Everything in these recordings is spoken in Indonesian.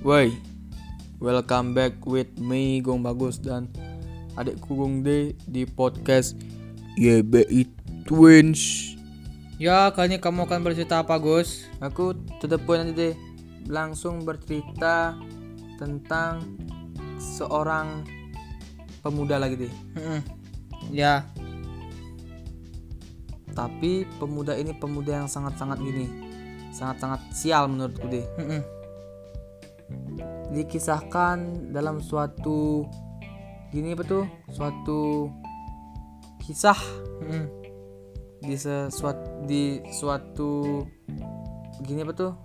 Woi, welcome back with me Gong Bagus dan adikku Gong De di podcast YBI Twins. Ya, kali ini kamu akan bercerita apa, Gus? Aku to the point aja deh. Langsung bercerita tentang seorang pemuda lagi deh. Ya. Tapi pemuda ini pemuda yang sangat-sangat gini, sangat-sangat sial menurutku deh. Dikisahkan dalam suatu suatu kisah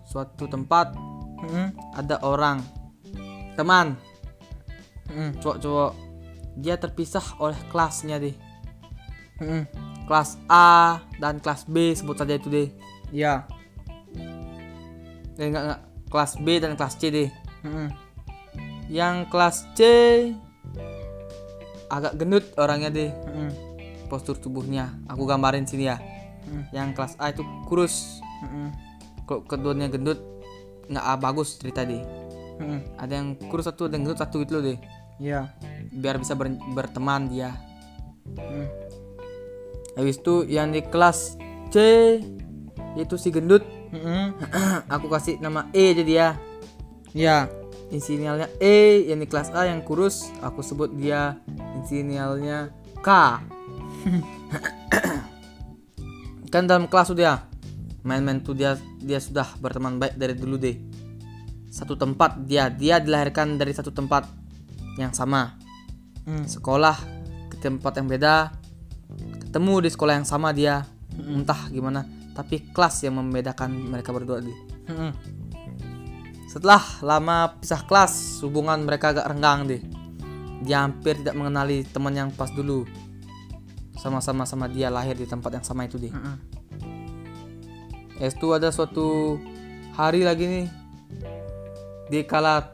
suatu tempat ada orang teman cowok-cowok, dia terpisah oleh kelasnya deh. Kelas A dan kelas B, sebut saja itu deh. Ya. Enggak, kelas B dan kelas C deh. Yang kelas C agak gendut orangnya deh. Postur tubuhnya aku gambarin sini ya. Yang kelas A itu kurus. Kalau keduanya gendut nggak bagus cerita deh. Ada yang kurus satu, ada yang gendut satu gitu loh deh. Iya. Biar bisa berteman dia. Habis itu yang di kelas C itu si gendut. Aku kasih nama E aja dia. Ya, inisialnya E. Yang di kelas A yang kurus aku sebut dia inisialnya K. Kan dalam kelas tuh dia main-main tuh dia sudah berteman baik dari dulu deh. Satu tempat dia dilahirkan dari satu tempat yang sama. Sekolah ke tempat yang beda. Temu di sekolah yang sama dia, entah gimana, tapi kelas yang membedakan mereka berdua deh. Setelah lama pisah kelas, hubungan mereka agak renggang deh. Dia hampir tidak mengenali teman yang pas dulu. Sama-sama dia lahir di tempat yang sama itu deh. Itu ada suatu hari lagi nih, di kala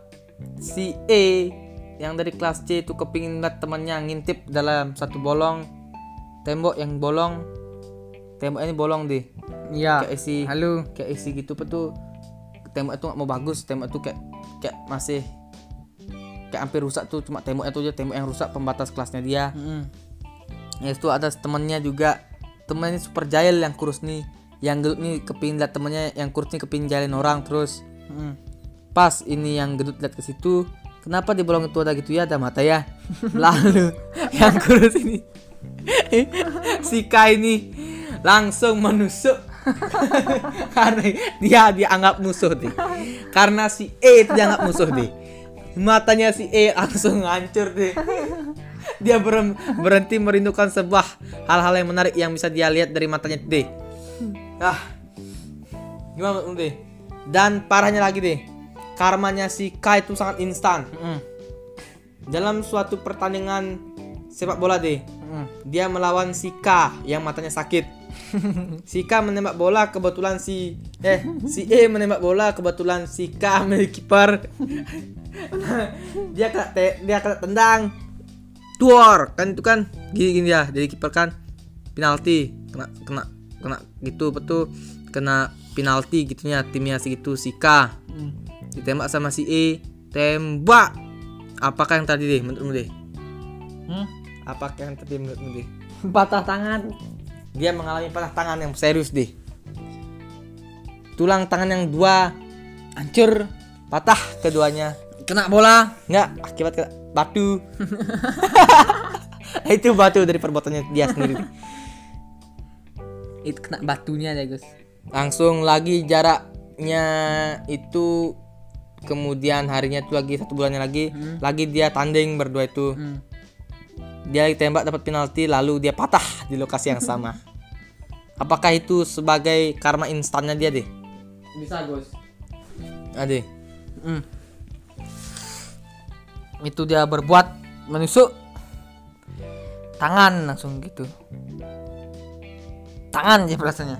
si E yang dari kelas C itu kepingin lihat temannya ngintip dalam satu bolong tembok yang bolong. Tembok ini bolong deh. Iya. Kayak isi gitu betul. Tembok itu enggak mau bagus, tembok itu kayak masih kayak hampir rusak tuh, cuma temboknya tuh aja tembok yang rusak pembatas kelasnya dia. Ya itu ada temannya juga. Temannya super jahil yang kurus nih. Yang gendut nih kepingin lihat temannya yang kurus nih kepingin jahilin orang terus. Pas ini yang gendut lihat ke situ, kenapa di bolong itu ada gitu ya, ada mata ya. Lalu yang kurus ini si Kai ini langsung menusuk karena dia anggap musuh deh. Karena si E itu dianggap musuh deh. Matanya si E langsung hancur deh. Dia berhenti merindukan sebuah hal-hal yang menarik yang bisa dia lihat dari matanya deh. Gimana deh? Dan parahnya lagi deh, karmanya si Kai itu sangat instan. Dalam suatu pertandingan sepak bola deh, dia melawan si K yang matanya sakit. Si K menembak bola, kebetulan si E menembak bola, kebetulan si K memiliki kiper. Dia kena tendang. Tuor, kan itu kan gini ya, jadi kiper kan penalti, kena gitu betul, kena penalti gitunya timnya segitu si K. Ditembak sama si E, tembak. Apakah yang tadi deh menurutmu deh? Apakah yang tadi menurutmu deh? Patah tangan. Dia mengalami patah tangan yang serius deh. Tulang tangan yang dua hancur, patah keduanya. Kena bola, enggak, akibat kena batu. Itu batu dari perbuatannya dia sendiri. Itu kena batunya deh, Gus. Langsung lagi jaraknya itu, kemudian harinya itu lagi, satu bulannya lagi. Lagi dia tanding berdua itu. Dia ditembak dapat penalti, lalu dia patah di lokasi yang sama. Apakah itu sebagai karma instannya dia deh? Bisa, Gus. Ade. Itu dia berbuat menusuk tangan langsung gitu. Tangan aja perasaannya.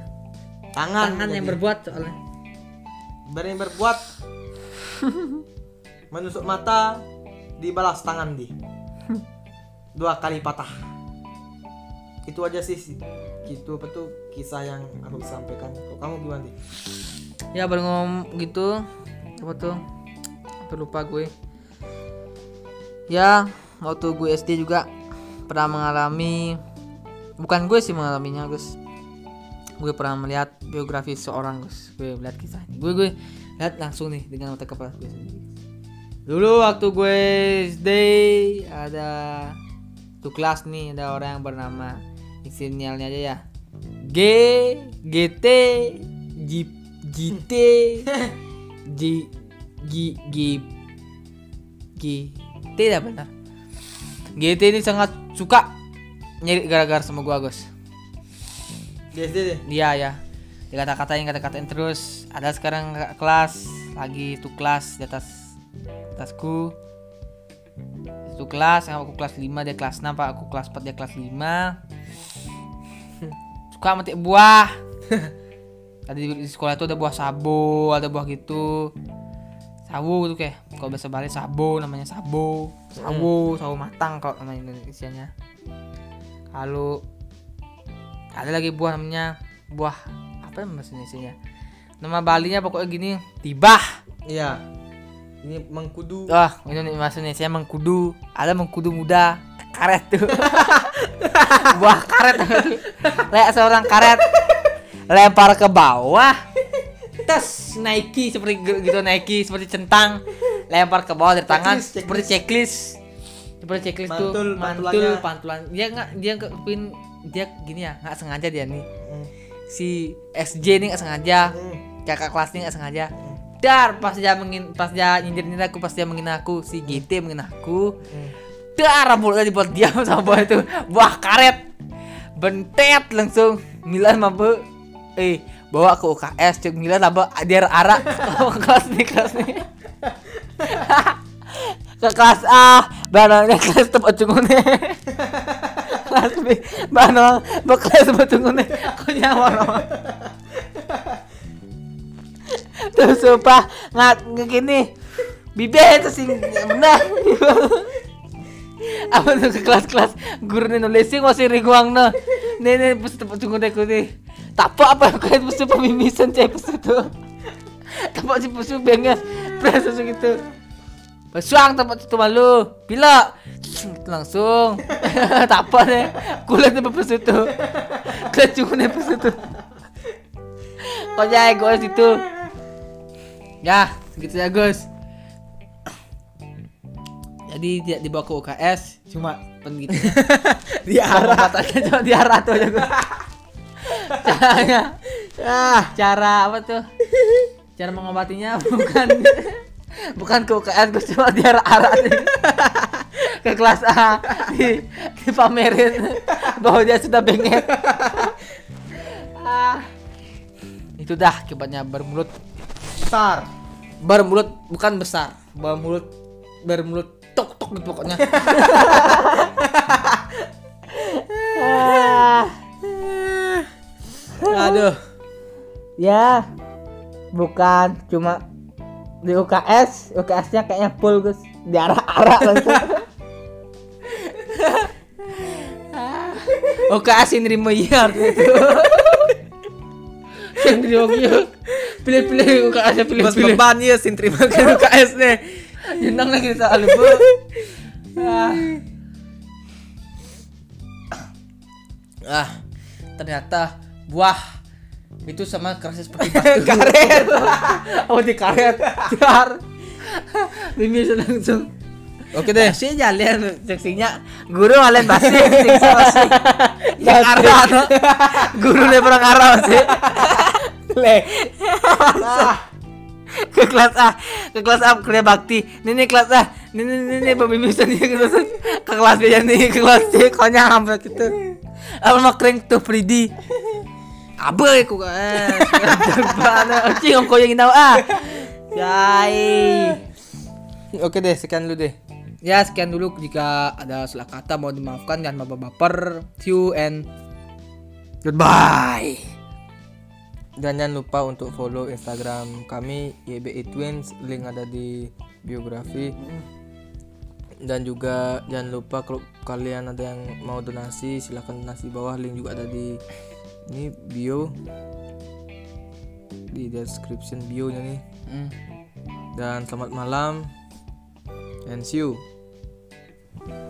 Tangan yang dia berbuat soalnya. Berani berbuat menusuk mata dibalas tangan deh. 2 kali patah. Itu aja sih gitu betul kisah yang aku sampaikan. Kamu gimana deh? Ya baru ngomong gitu apa tuh lupa gue. Ya, waktu gue SD juga pernah mengalami, bukan gue sih mengalaminya, Gus. Gue pernah melihat biografi seorang, Gus. Gue melihat kisah ini. Gue lihat langsung nih dengan mata kepala gue sendiri. Dulu waktu gue SD ada tuh kelas nih, ada orang yang bernama inisialnya aja ya. G, GT, GT, G T dah benar. GT ini sangat suka nyari gara-gara sama gua, Gus. GT deh. Iya ya. Dikata-katain terus. Ada sekarang kelas lagi tuh kelas di atasku. Itu kelas, aku kelas 5, dia kelas 6, aku kelas 4, dia kelas 5. Suka metik buah. Tadi di sekolah itu ada buah sabo, ada buah gitu. Sawo gitu kayak. Kalau bahasa Bali sabo namanya sabo. Sawo matang kalau nama Indonesianya. Kalau ada lagi buah namanya buah apa bahasa Indonesianya? Nama Balinya pokoknya gini, tibah. Iya. Ini mengkudu. Wah, ini maksudnya saya mengkudu. Ada mengkudu muda, karet tuh. Buah karet. Kayak seorang karet lempar ke bawah. Tes Nike seperti gitu, Nike seperti centang. Lempar ke bawah dari tangan checklist. Seperti checklist. Seperti checklist mantul, tuh pantulan. Dia gini ya, enggak sengaja dia nih. Si SJ ini enggak sengaja. Kakak kelas ini enggak sengaja. Dar pas dia nyindir aku, pas dia menghina aku, si GT menghina aku. Dar rambutnya dibuat diam sama buah itu. Buah karet. Bentet langsung Milan mabuk. Bawa ke UKS cek Milan mabuk dia arak ke kelas nih. Ke kelas A, barangnya kelas tempat cungune. Kelas B, barang bekas tempat cungune. Kok nyawa. Terus sumpah gini bibir itu sih benar. Apa tuh ke kelas-kelas gurunya nulisnya masih riguangna. Nih tempat tunggu deku nih. Tak apa kayak mesti pemimisan cek itu. Tempat si pusu bengas proses gitu. Basuang tempat itu malu. Bila langsung tak apa deh. Kulitnya pusu itu. Kecungune pusu itu. Kok jae gue situ. Ya, segitu ya, Gus. Jadi dia dibawa ke UKS cuma pendidik. Diarah tuh aja, Gus. Caranya. Cara apa tuh? Cara mengobatinya bukan ke UKS, Gus, cuma diarah-arah ke kelas A. Dipamerin bahwa dia sudah bengek. Itu dah akibatnya bermulut tok gitu pokoknya. Aduh. Ya. Bukan cuma di UKS, UKS-nya kayaknya full, Gus. Diarah-arah langsung. UKS ini miliar gitu. Sendirian. Pilih-pilih UKS-nya pilih-pilih. Beban ya sin terima ke UKS-nya. Jenang lagi kita albu. Ternyata buah itu sama kerasnya seperti batu. Karet. Oh, di karet. Jar. Mimi langsung. Oke deh. Saya jalan seksinya guru alen basi seksi. Ya arah. Guru le perang arah sih. Ke kelas A kuliah bakti. Ini kelas A. Ini pembimbingannya ke kelas B nih, ke kelas C konya hampir gitu. Apa mau kering tuh Fridi. Abe ku terbana. Cing kok yang tahu ah. Yai. Oke deh, sekian dulu deh. Ya, sekian dulu jika ada salah kata mau dimaafkan dan baper. See you and goodbye. Dan jangan lupa untuk follow Instagram kami YBI Twins, link ada di biografi. Dan juga jangan lupa kalau kalian ada yang mau donasi silakan donasi di bawah, link juga ada di ini bio di description bio nya nih. Dan selamat malam. and see you.